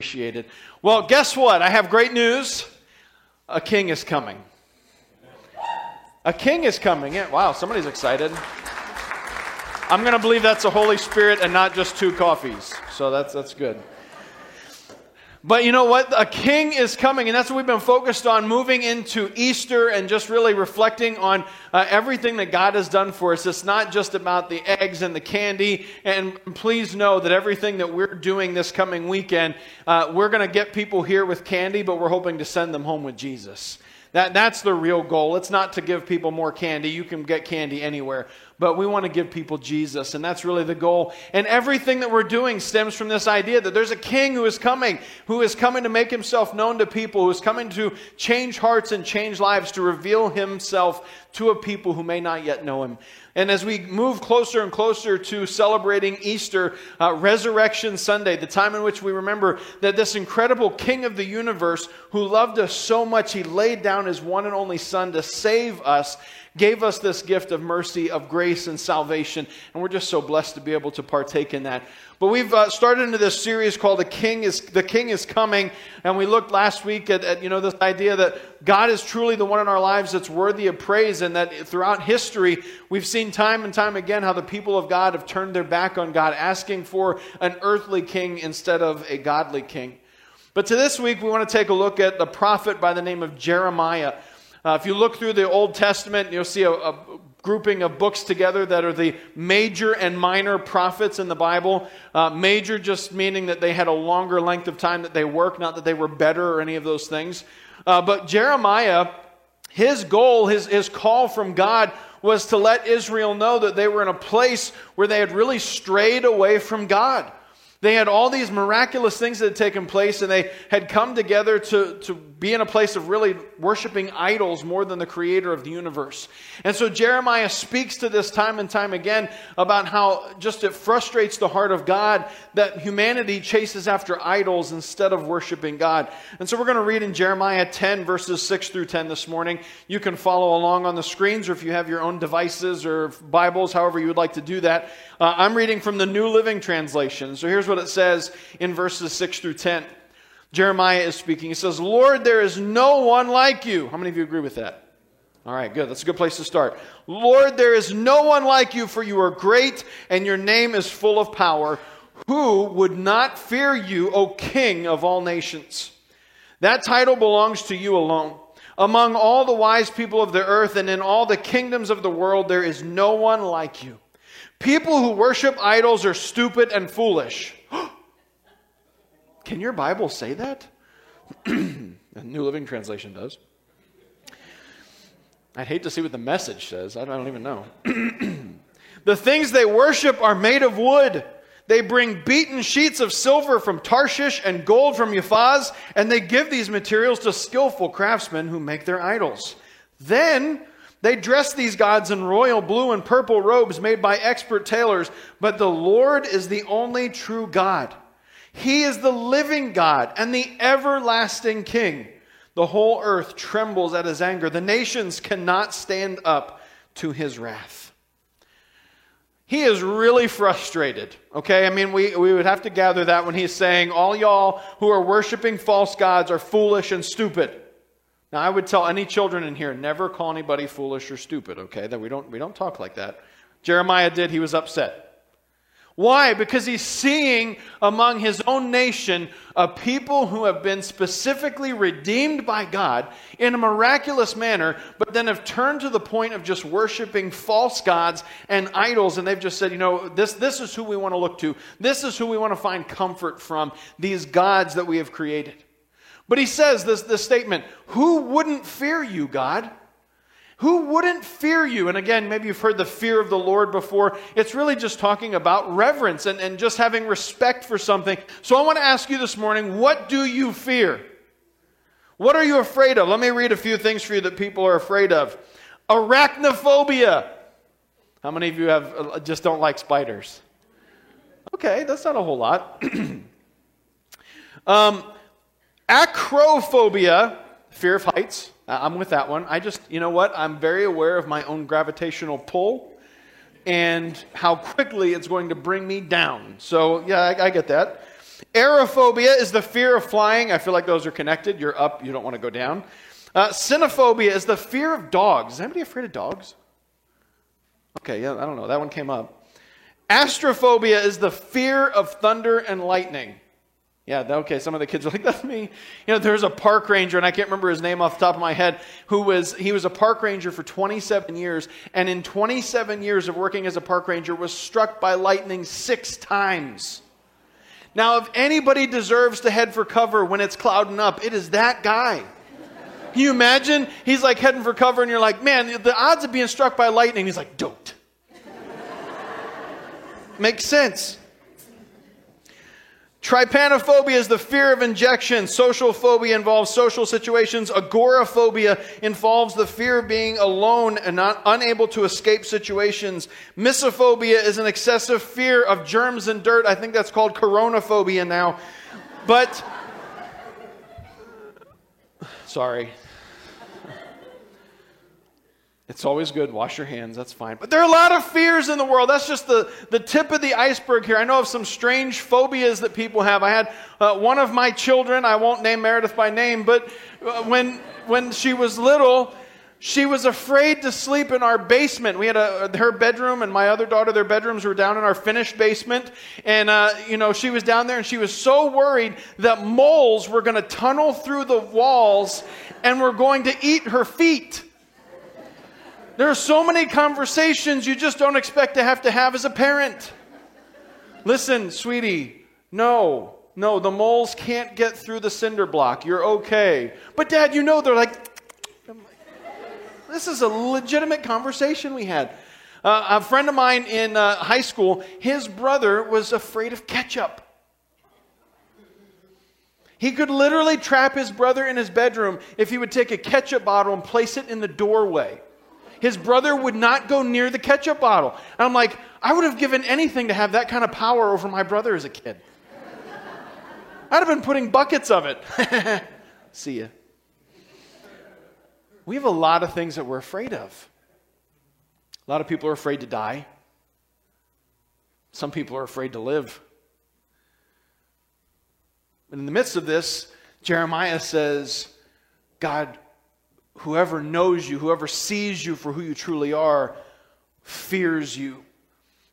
Appreciated. Well, guess what? I have great news. A king is coming. A king is coming. Yeah, wow, somebody's excited. I'm going to believe that's the Holy Spirit and not just two coffees. So that's good. But you know what? A king is coming, and that's what we've been focused on, moving into Easter and just really reflecting on everything that God has done for us. It's not just about the eggs and the candy, and please know that everything that we're doing this coming weekend, we're going to get people here with candy, but we're hoping to send them home with Jesus. That's the real goal. It's not to give people more candy. You can get candy anywhere. But we want to give people Jesus, and that's really the goal. And everything that we're doing stems from this idea that there's a king who is coming to make himself known to people, who is coming to change hearts and change lives, to reveal himself to a people who may not yet know him. And as we move closer and closer to celebrating Easter, Resurrection Sunday, the time in which we remember that this incredible King of the universe who loved us so much, he laid down his one and only Son to save us, gave us this gift of mercy, of grace, and salvation. And we're just so blessed to be able to partake in that. But we've started into this series called The King is Coming. And we looked last week at this idea that God is truly the one in our lives that's worthy of praise. And that throughout history, we've seen time and time again how the people of God have turned their back on God, asking for an earthly king instead of a godly king. But to this week, we want to take a look at the prophet by the name of Jeremiah. If you look through the Old Testament, you'll see a grouping of books together that are the major and minor prophets in the Bible. Major just meaning that they had a longer length of time that they worked, not that they were better or any of those things. But Jeremiah, his goal, his call from God was to let Israel know that they were in a place where they had really strayed away from God. They had all these miraculous things that had taken place, and they had come together to be in a place of really worshiping idols more than the creator of the universe. And so Jeremiah speaks to this time and time again about how just it frustrates the heart of God that humanity chases after idols instead of worshiping God. And so we're going to read in Jeremiah 10, verses 6 through 10 this morning. You can follow along on the screens, or if you have your own devices or Bibles, however you would like to do that. I'm reading from the New Living Translation. So here's what it says in verses 6 through 10. Jeremiah is speaking. He says, "Lord, there is no one like you." How many of you agree with that? All right, good. That's a good place to start. "Lord, there is no one like you, for you are great, and your name is full of power. Who would not fear you, O King of all nations? That title belongs to you alone. Among all the wise people of the earth and in all the kingdoms of the world, there is no one like you. People who worship idols are stupid and foolish." Can your Bible say that? The New Living Translation does. I'd hate to see what the Message says. I don't even know. "The things they worship are made of wood. They bring beaten sheets of silver from Tarshish and gold from Uphaz, and they give these materials to skillful craftsmen who make their idols. Then they dress these gods in royal blue and purple robes made by expert tailors, but the Lord is the only true God. He is the living God and the everlasting King. The whole earth trembles at his anger. The nations cannot stand up to his wrath." He is really frustrated, okay? I mean, we would have to gather that when he's saying, all y'all who are worshiping false gods are foolish and stupid. Now, I would tell any children in here, never call anybody foolish or stupid, okay? That we don't talk like that. Jeremiah did. He was upset. Why? Because he's seeing among his own nation a people who have been specifically redeemed by God in a miraculous manner, but then have turned to the point of just worshiping false gods and idols, and they've just said, this is who we want to look to. This is who we want to find comfort from, these gods that we have created. But he says this statement, "Who wouldn't fear you, God? Who wouldn't fear you?" And again, maybe you've heard the fear of the Lord before. It's really just talking about reverence and just having respect for something. So I want to ask you this morning, what do you fear? What are you afraid of? Let me read a few things for you that people are afraid of. Arachnophobia. How many of you just don't like spiders? Okay, that's not a whole lot. Acrophobia, fear of heights. I'm with that one. I'm very aware of my own gravitational pull and how quickly it's going to bring me down. So, yeah, I get that. Aerophobia is the fear of flying. I feel like those are connected. You're up, you don't want to go down. Cynophobia is the fear of dogs. Is anybody afraid of dogs? Okay, yeah, I don't know. That one came up. Astraphobia is the fear of thunder and lightning. Yeah, okay, some of the kids are like, that's me. You know, there's a park ranger, and I can't remember his name off the top of my head, he was a park ranger for 27 years, and in 27 years of working as a park ranger, was struck by lightning 6 times. Now, if anybody deserves to head for cover when it's clouding up, it is that guy. Can you imagine? He's like heading for cover, and you're like, man, the odds of being struck by lightning. He's like, don't. Makes sense. Trypanophobia is the fear of injection. Social phobia involves social situations. Agoraphobia involves the fear of being alone and unable to escape situations. Misophobia is an excessive fear of germs and dirt. I think that's called coronaphobia now. But, sorry. It's always good. Wash your hands. That's fine. But there are a lot of fears in the world. That's just the tip of the iceberg here. I know of some strange phobias that people have. I had one of my children. I won't name Meredith by name, but when she was little, she was afraid to sleep in our basement. We had her bedroom and my other daughter, their bedrooms were down in our finished basement. And, she was down there and she was so worried that moles were going to tunnel through the walls and were going to eat her feet. There are so many conversations you just don't expect to have as a parent. Listen, sweetie, no, the moles can't get through the cinder block. You're okay. But Dad, they're like, this is a legitimate conversation we had. A friend of mine in high school, his brother was afraid of ketchup. He could literally trap his brother in his bedroom if he would take a ketchup bottle and place it in the doorway. His brother would not go near the ketchup bottle. And I'm like, I would have given anything to have that kind of power over my brother as a kid. I'd have been putting buckets of it. See ya. We have a lot of things that we're afraid of. A lot of people are afraid to die. Some people are afraid to live. And in the midst of this, Jeremiah says, God, whoever knows you, whoever sees you for who you truly are, fears you.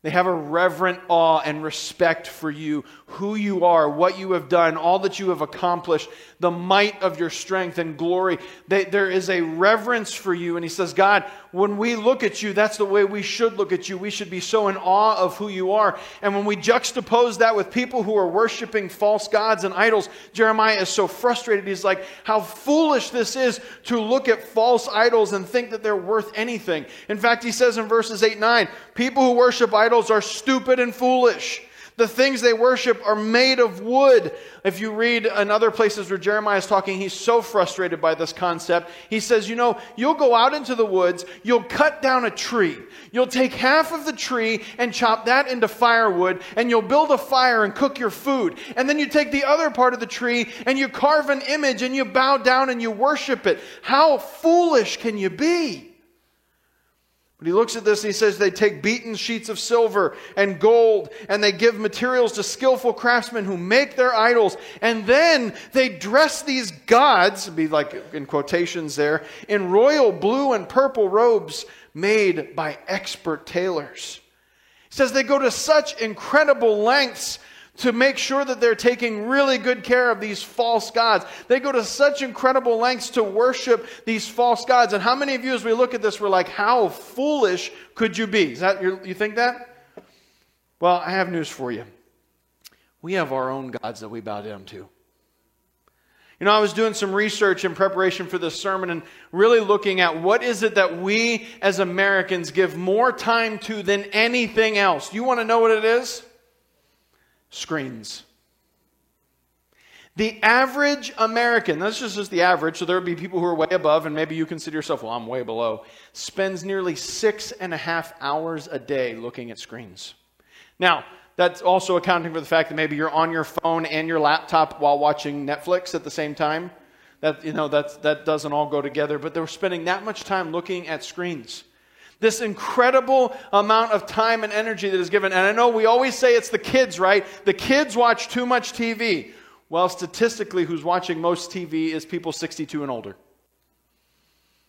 They have a reverent awe and respect for you, who you are, what you have done, all that you have accomplished, the might of your strength and glory. There is a reverence for you. And he says, God, when we look at you, that's the way we should look at you. We should be so in awe of who you are. And when we juxtapose that with people who are worshiping false gods and idols, Jeremiah is so frustrated. He's like, how foolish this is to look at false idols and think that they're worth anything. In fact, he says in verses 8 and 9, people who worship idols are stupid and foolish. The things they worship are made of wood. If you read in other places where Jeremiah is talking, he's so frustrated by this concept. He says, you'll go out into the woods, you'll cut down a tree. You'll take half of the tree and chop that into firewood, and you'll build a fire and cook your food. And then you take the other part of the tree and you carve an image and you bow down and you worship it. How foolish can you be? But he looks at this and he says, they take beaten sheets of silver and gold and they give materials to skillful craftsmen who make their idols. And then they dress these gods, be like in quotations there, in royal blue and purple robes made by expert tailors. He says they go to such incredible lengths to make sure that they're taking really good care of these false gods. They go to such incredible lengths to worship these false gods. And how many of you, as we look at this, we're like, how foolish could you be? Is that you think that? Well, I have news for you. We have our own gods that we bow down to. I was doing some research in preparation for this sermon and really looking at what is it that we as Americans give more time to than anything else. You want to know what it is? Screens. The average American, that's just the average, so there would be people who are way above, and maybe you consider yourself, well, I'm way below, spends nearly 6.5 hours a day looking at screens. Now, that's also accounting for the fact that maybe you're on your phone and your laptop while watching Netflix at the same time. That doesn't all go together, but they're spending that much time looking at screens. This incredible amount of time and energy that is given. And I know we always say it's the kids, right? The kids watch too much TV. Well, statistically, who's watching most TV is people 62 and older.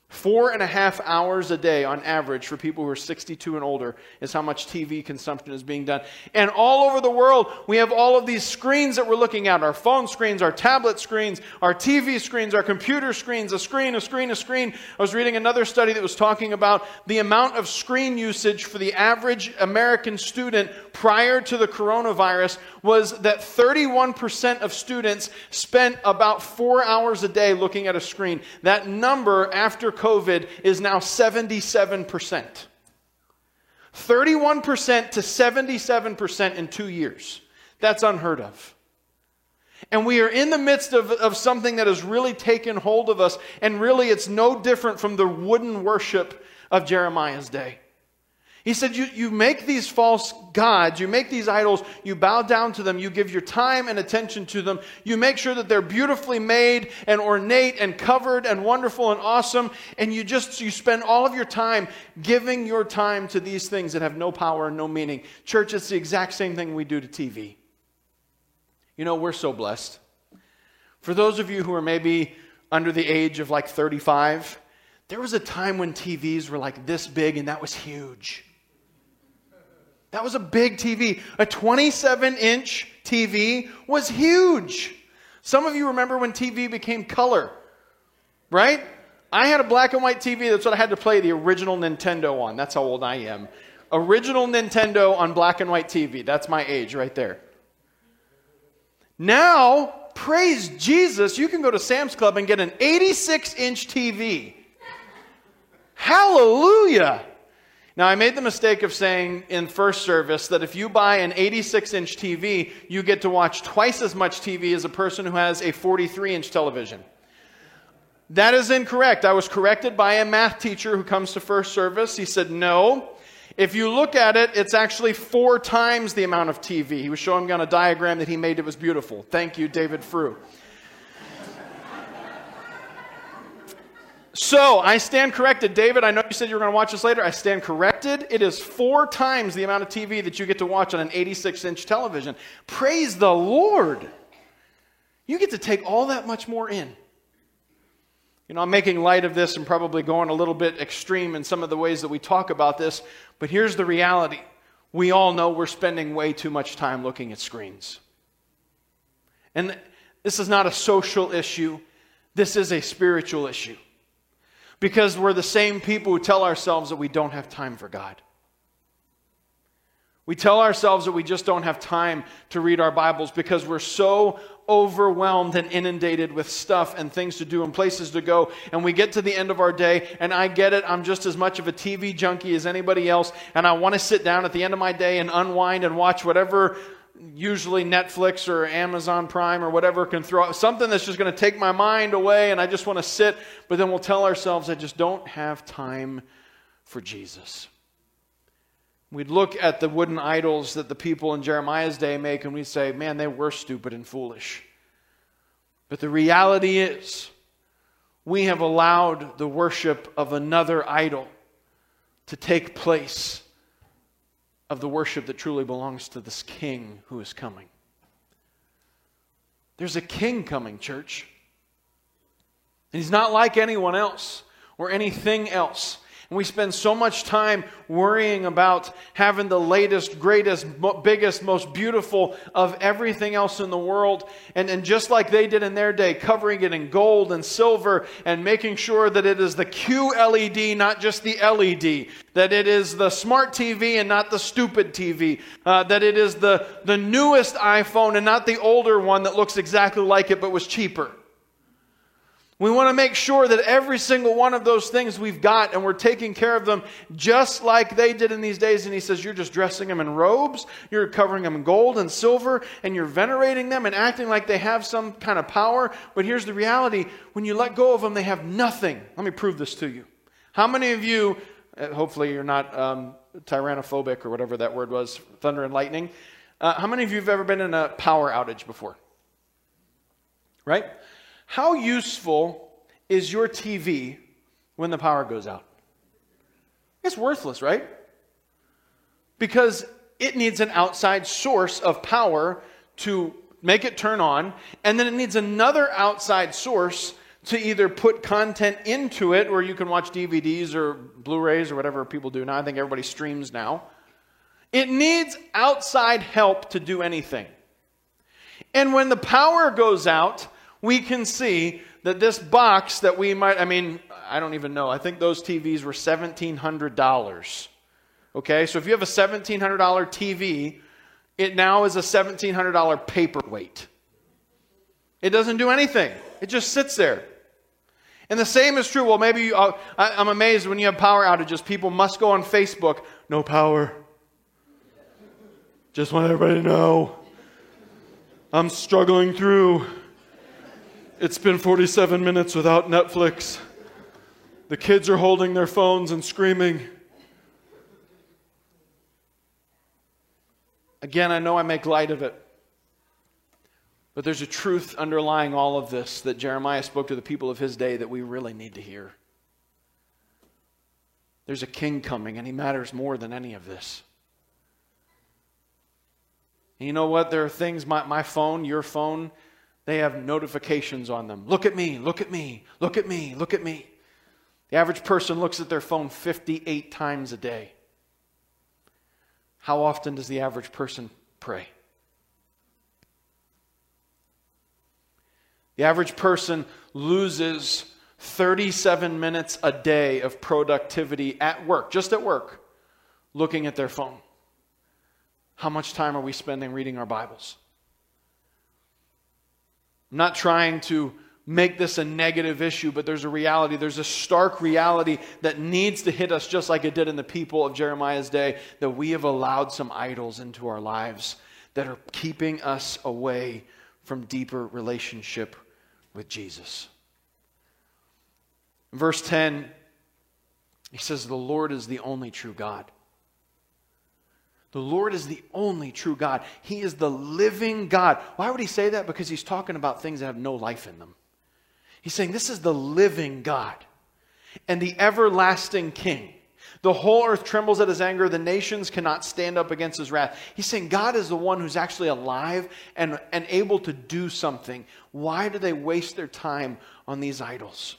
4.5 hours a day on average for people who are 62 and older is how much TV consumption is being done. And all over the world, we have all of these screens that we're looking at. Our phone screens, our tablet screens, our TV screens, our computer screens, a screen. I was reading another study that was talking about the amount of screen usage for the average American student prior to the coronavirus was that 31% of students spent about 4 hours a day looking at a screen. That number after COVID is now 77%. 31% to 77% in 2 years. That's unheard of. And we are in the midst of something that has really taken hold of us, and really it's no different from the wooden worship of Jeremiah's day. He said, you make these false gods, you make these idols, you bow down to them, you give your time and attention to them, you make sure that they're beautifully made and ornate and covered and wonderful and awesome, and you spend all of your time giving your time to these things that have no power and no meaning. Church, it's the exact same thing we do to TV. You know, we're so blessed. For those of you who are maybe under the age of like 35, there was a time when TVs were like this big, and that was huge. That was a big TV. A 27-inch TV was huge. Some of you remember when TV became color, right? I had a black and white TV. That's what I had to play the original Nintendo on. That's how old I am. Original Nintendo on black and white TV. That's my age right there. Now, praise Jesus, you can go to Sam's Club and get an 86-inch TV. Hallelujah! Now, I made the mistake of saying in first service that if you buy an 86-inch TV, you get to watch twice as much TV as a person who has a 43-inch television. That is incorrect. I was corrected by a math teacher who comes to first service. He said, no, if you look at it, it's actually 4 times the amount of TV. He was showing me on a diagram that he made. It was beautiful. Thank you, David Frew. So, I stand corrected. David, I know you said you were going to watch this later. I stand corrected. It is 4 times the amount of TV that you get to watch on an 86-inch television. Praise the Lord. You get to take all that much more in. You know, I'm making light of this and probably going a little bit extreme in some of the ways that we talk about this, but here's the reality. We all know we're spending way too much time looking at screens. And this is not a social issue. This is a spiritual issue. Because we're the same people who tell ourselves that we don't have time for God. We tell ourselves that we just don't have time to read our Bibles because we're so overwhelmed and inundated with stuff and things to do and places to go. And we get to the end of our day, and I get it, I'm just as much of a TV junkie as anybody else, and I want to sit down at the end of my day and unwind and watch whatever, usually Netflix or Amazon Prime or whatever can throw out, something that's just going to take my mind away, and I just want to sit, but then we'll tell ourselves I just don't have time for Jesus. We'd look at the wooden idols that the people in Jeremiah's day make, and we'd say, man, they were stupid and foolish. But the reality is, we have allowed the worship of another idol to take place of the worship that truly belongs to this King who is coming. There's a King coming, church. And he's not like anyone else or anything else. And we spend so much time worrying about having the latest, greatest, biggest, most beautiful of everything else in the world. And just like they did in their day, covering it in gold and silver and making sure that it is the QLED, not just the LED. That it is the smart TV and not the stupid TV. That it is the newest iPhone and not the older one that looks exactly like it but was cheaper. We want to make sure that every single one of those things we've got and we're taking care of them just like they did in these days. And he says, you're just dressing them in robes, you're covering them in gold and silver, and you're venerating them and acting like they have some kind of power. But here's the reality. When you let go of them, they have nothing. Let me prove this to you. How many of you, hopefully you're not tyrannophobic or whatever that word was, thunder and lightning. How many of you have ever been in a power outage before? Right? How useful is your TV when the power goes out? It's worthless, right? Because it needs an outside source of power to make it turn on, and then it needs another outside source to either put content into it, or you can watch DVDs or Blu-rays or whatever people do now. I think everybody streams now. It needs outside help to do anything. And when the power goes out, we can see that this box that we might, I mean, I don't even know. I think those TVs were $1,700. Okay, so if you have a $1,700 TV, it now is a $1,700 paperweight. It doesn't do anything. It just sits there. And the same is true. Well, maybe I'm amazed when you have power outages. People must go on Facebook. No power. Just want everybody to know. I'm struggling through. It's been 47 minutes without Netflix. The kids are holding their phones and screaming. Again, I know I make light of it, but there's a truth underlying all of this that Jeremiah spoke to the people of his day that we really need to hear. There's a king coming, and he matters more than any of this. And you know what? There are things, my phone, your phone, they have notifications on them. Look at me, look at me, look at me, look at me. The average person looks at their phone 58 times a day. How often does the average person pray? The average person loses 37 minutes a day of productivity at work, just at work, looking at their phone. How much time are we spending reading our Bibles? I'm not trying to make this a negative issue, but there's a reality. There's a stark reality that needs to hit us just like it did in the people of Jeremiah's day, that we have allowed some idols into our lives that are keeping us away from deeper relationship with Jesus. In verse 10, he says, the Lord is the only true God. The Lord is the only true God. He is the living God. Why would he say that? Because he's talking about things that have no life in them. He's saying this is the living God and the everlasting King. The whole earth trembles at his anger. The nations cannot stand up against his wrath. He's saying God is the one who's actually alive and able to do something. Why do they waste their time on these idols?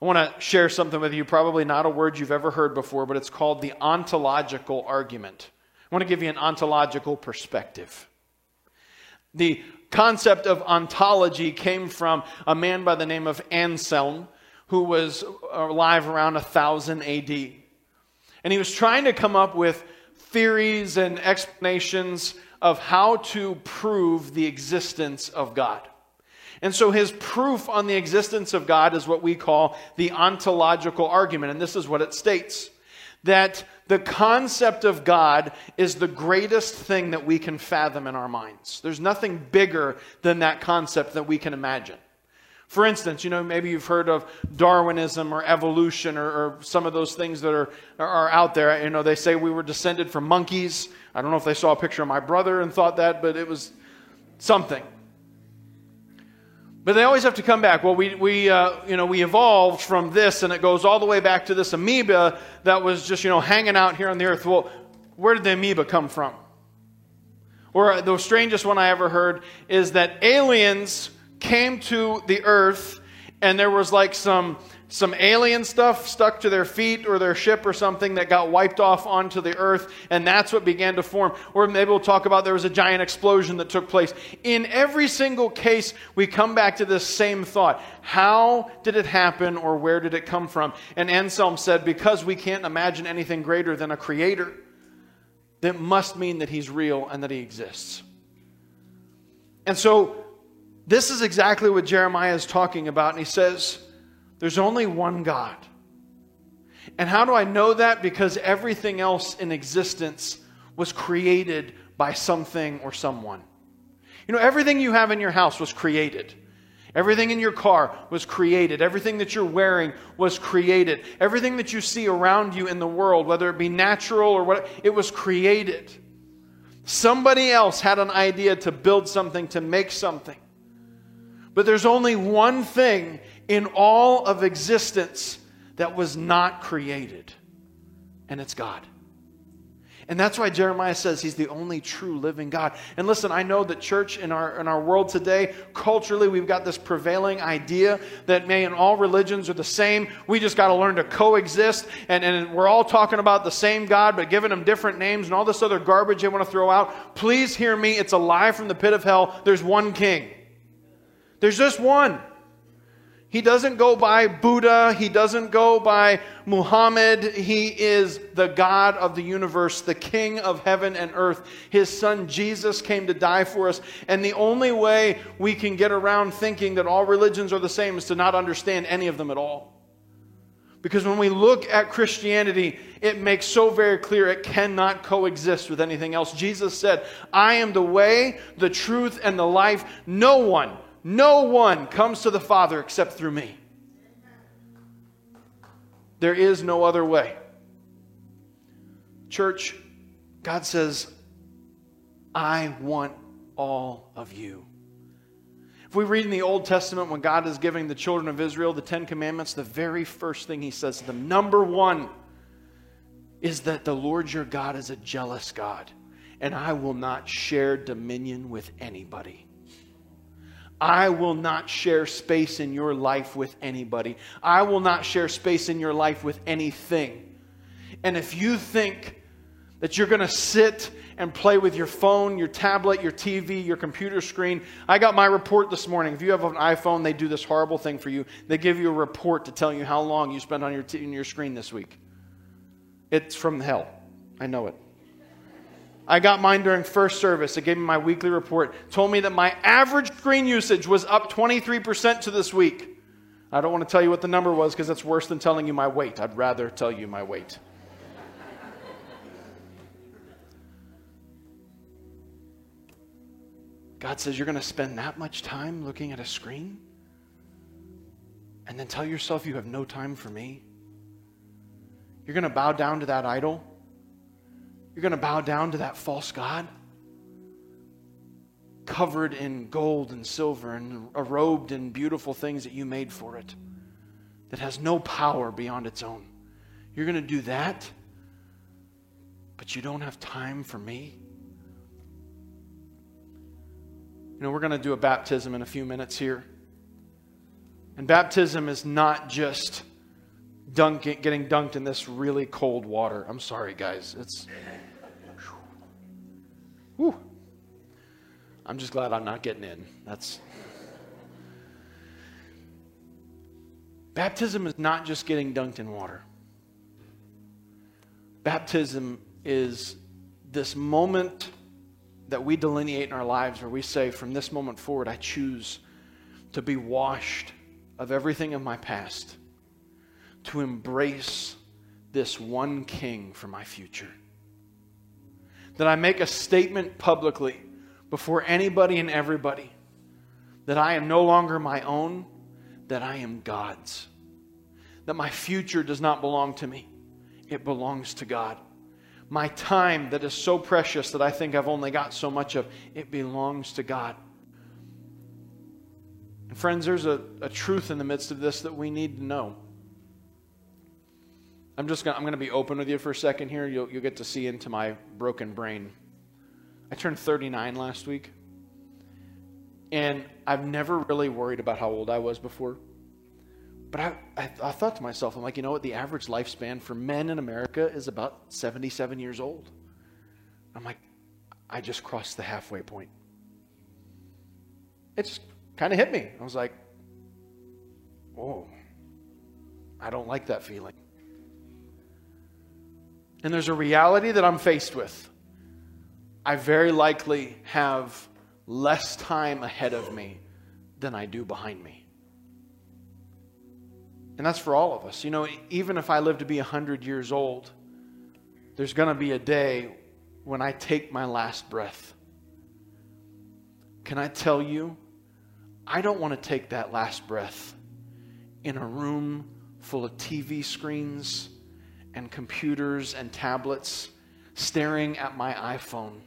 I want to share something with you, probably not a word you've ever heard before, but it's called the ontological argument. I want to give you an ontological perspective. The concept of ontology came from a man by the name of Anselm, who was alive around 1000 AD. And he was trying to come up with theories and explanations of how to prove the existence of God. And so his proof on the existence of God is what we call the ontological argument. And this is what it states, that the concept of God is the greatest thing that we can fathom in our minds. There's nothing bigger than that concept that we can imagine. For instance, you know, maybe you've heard of Darwinism or evolution or some of those things that are out there. You know, they say we were descended from monkeys. I don't know if they saw a picture of my brother and thought that, but it was something. But they always have to come back. Well, we evolved from this, and it goes all the way back to this amoeba that was just, you know, hanging out here on the earth. Well, where did the amoeba come from? Or the strangest one I ever heard is that aliens came to the earth, and there was like some alien stuff stuck to their feet or their ship or something that got wiped off onto the earth, and that's what began to form. Or maybe we'll talk about there was a giant explosion that took place. In every single case, we come back to this same thought. How did it happen, or where did it come from? And Anselm said, because we can't imagine anything greater than a creator, that must mean that he's real and that he exists. And so this is exactly what Jeremiah is talking about, and he says, there's only one God. And how do I know that? Because everything else in existence was created by something or someone. You know, everything you have in your house was created. Everything in your car was created. Everything that you're wearing was created. Everything that you see around you in the world, whether it be natural or whatever, it was created. Somebody else had an idea to build something, to make something. But there's only one thing in all of existence that was not created, and it's God. And that's why Jeremiah says he's the only true living God. And listen, I know that church in our world today, culturally, we've got this prevailing idea that man, all religions are the same. We just got to learn to coexist. And we're all talking about the same God, but giving them different names and all this other garbage they want to throw out. Please hear me. It's a lie from the pit of hell. There's one king. There's just one. He doesn't go by Buddha. He doesn't go by Muhammad. He is the God of the universe, the King of heaven and earth. His son Jesus came to die for us. And the only way we can get around thinking that all religions are the same is to not understand any of them at all. Because when we look at Christianity, it makes so very clear it cannot coexist with anything else. Jesus said, I am the way, the truth, and the life. No one comes to the Father except through me. There is no other way. Church, God says, I want all of you. If we read in the Old Testament when God is giving the children of Israel the Ten Commandments, the very first thing he says to them, number one, is that the Lord your God is a jealous God, and I will not share dominion with anybody. I will not share space in your life with anybody. I will not share space in your life with anything. And if you think that you're going to sit and play with your phone, your tablet, your TV, your computer screen. I got my report this morning. If you have an iPhone, they do this horrible thing for you. They give you a report to tell you how long you spent on your screen this week. It's from hell. I know it. I got mine during first service. It gave me my weekly report. Told me that my average screen usage was up 23% to this week. I don't want to tell you what the number was because that's worse than telling you my weight. I'd rather tell you my weight. God says you're going to spend that much time looking at a screen and then tell yourself you have no time for me. You're going to bow down to that idol. You're going to bow down to that false God covered in gold and silver and robed in beautiful things that you made for it that has no power beyond its own. You're going to do that, but you don't have time for me. You know, we're going to do a baptism in a few minutes here. And baptism is not just getting dunked in this really cold water. I'm sorry, guys. Whew. I'm just glad I'm not getting in. Baptism is not just getting dunked in water. Baptism is this moment that we delineate in our lives where we say, from this moment forward, I choose to be washed of everything of my past, to embrace this one king for my future. That I make a statement publicly before anybody and everybody that I am no longer my own, that I am God's. That my future does not belong to me. It belongs to God. My time that is so precious that I think I've only got so much of, it belongs to God. And friends, there's a truth in the midst of this that we need to know. I'm going to be open with you for a second here. You'll get to see into my broken brain. I turned 39 last week. And I've never really worried about how old I was before. But I thought to myself, I'm like, you know what? The average lifespan for men in America is about 77 years old. I'm like, I just crossed the halfway point. It just kind of hit me. I was like, whoa, I don't like that feeling. And there's a reality that I'm faced with. I very likely have less time ahead of me than I do behind me. And that's for all of us. You know, even if I live to be 100 years old, there's going to be a day when I take my last breath. Can I tell you, I don't want to take that last breath in a room full of TV screens and computers and tablets, staring at my iPhone,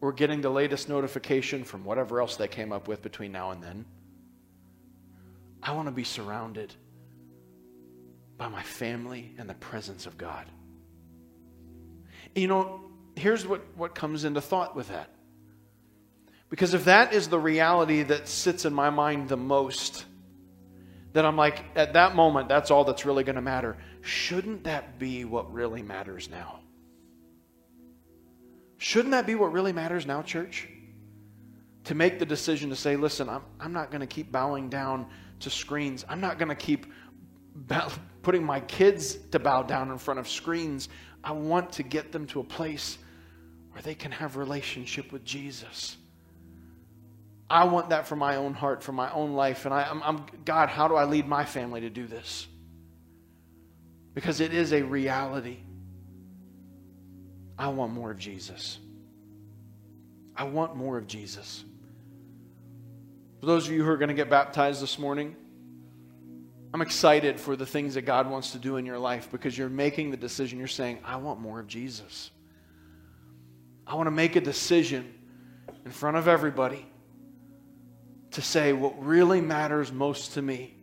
or getting the latest notification from whatever else they came up with between now and then. I want to be surrounded by my family and the presence of God. You know, here's what comes into thought with that. Because if that is the reality that sits in my mind the most, then I'm like, at that moment, that's all that's really going to matter. Shouldn't that be what really matters now? Shouldn't that be what really matters now, church? To make the decision to say, listen, I'm not going to keep bowing down to screens. I'm not going to keep putting my kids to bow down in front of screens. I want to get them to a place where they can have relationship with Jesus. I want that for my own heart, for my own life. And I'm God, how do I lead my family to do this? Because it is a reality. I want more of Jesus. I want more of Jesus. For those of you who are going to get baptized this morning, I'm excited for the things that God wants to do in your life because you're making the decision. You're saying, I want more of Jesus. I want to make a decision in front of everybody to say what really matters most to me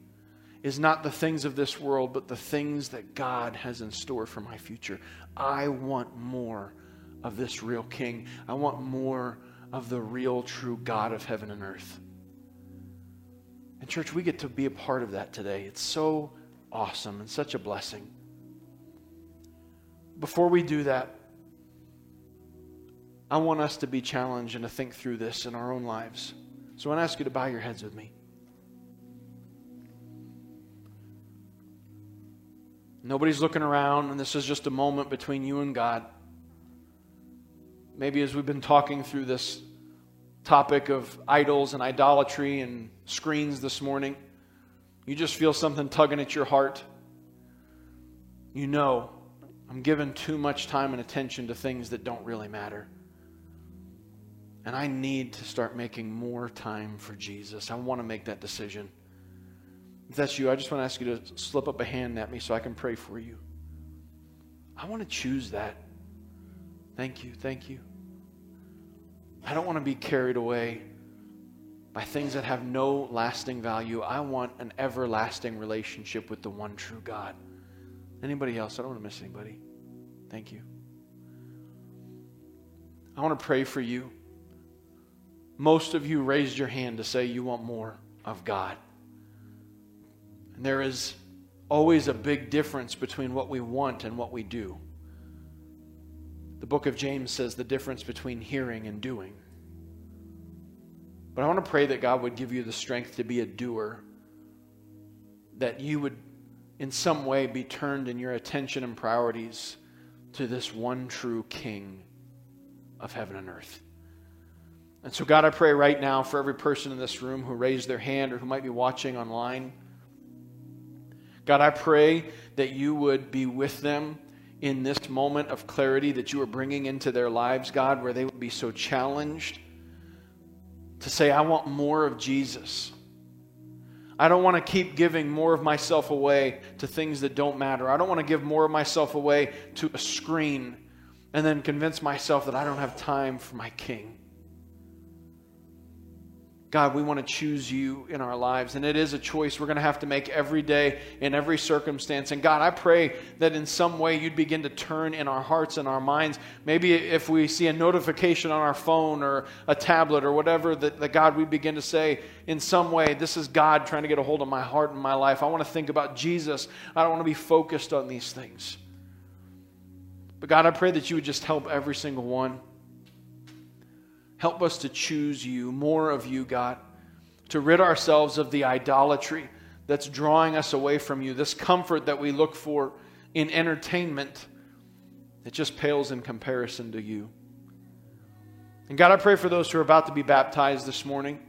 is not the things of this world, but the things that God has in store for my future. I want more of this real King. I want more of the real, true God of heaven and earth. And church, we get to be a part of that today. It's so awesome and such a blessing. Before we do that, I want us to be challenged and to think through this in our own lives. So I want to ask you to bow your heads with me. Nobody's looking around, and this is just a moment between you and God. Maybe as we've been talking through this topic of idols and idolatry and screens this morning, you just feel something tugging at your heart. You know, I'm giving too much time and attention to things that don't really matter. And I need to start making more time for Jesus. I want to make that decision. If that's you, I just want to ask you to slip up a hand at me so I can pray for you. I want to choose that. Thank you, thank you. I don't want to be carried away by things that have no lasting value. I want an everlasting relationship with the one true God. Anybody else? I don't want to miss anybody. Thank you. I want to pray for you. Most of you raised your hand to say you want more of God. And there is always a big difference between what we want and what we do. The book of James says the difference between hearing and doing. But I want to pray that God would give you the strength to be a doer, that you would in some way be turned in your attention and priorities to this one true King of heaven and earth. And so, God, I pray right now for every person in this room who raised their hand or who might be watching online. God, I pray that you would be with them in this moment of clarity that you are bringing into their lives, God, where they would be so challenged to say, I want more of Jesus. I don't want to keep giving more of myself away to things that don't matter. I don't want to give more of myself away to a screen and then convince myself that I don't have time for my King. God, we want to choose you in our lives. And it is a choice we're going to have to make every day in every circumstance. And God, I pray that in some way you'd begin to turn in our hearts and our minds. Maybe if we see a notification on our phone or a tablet or whatever, that God, we begin to say in some way, this is God trying to get a hold of my heart and my life. I want to think about Jesus. I don't want to be focused on these things. But God, I pray that you would just help every single one. Help us to choose you, more of you, God, to rid ourselves of the idolatry that's drawing us away from you, this comfort that we look for in entertainment that just pales in comparison to you. And God, I pray for those who are about to be baptized this morning.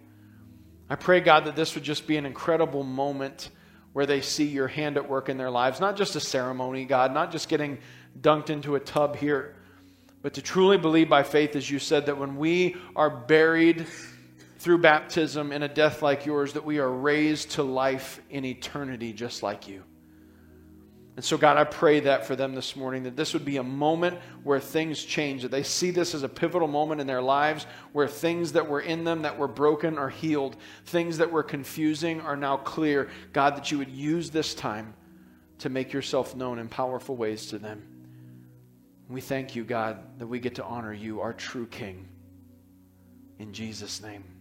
I pray, God, that this would just be an incredible moment where they see your hand at work in their lives, not just a ceremony, God, not just getting dunked into a tub here, but to truly believe by faith, as you said, that when we are buried through baptism in a death like yours, that we are raised to life in eternity just like you. And so, God, I pray that for them this morning, that this would be a moment where things change, that they see this as a pivotal moment in their lives where things that were in them that were broken are healed, things that were confusing are now clear. God, that you would use this time to make yourself known in powerful ways to them. We thank you, God, that we get to honor you, our true King. In Jesus' name.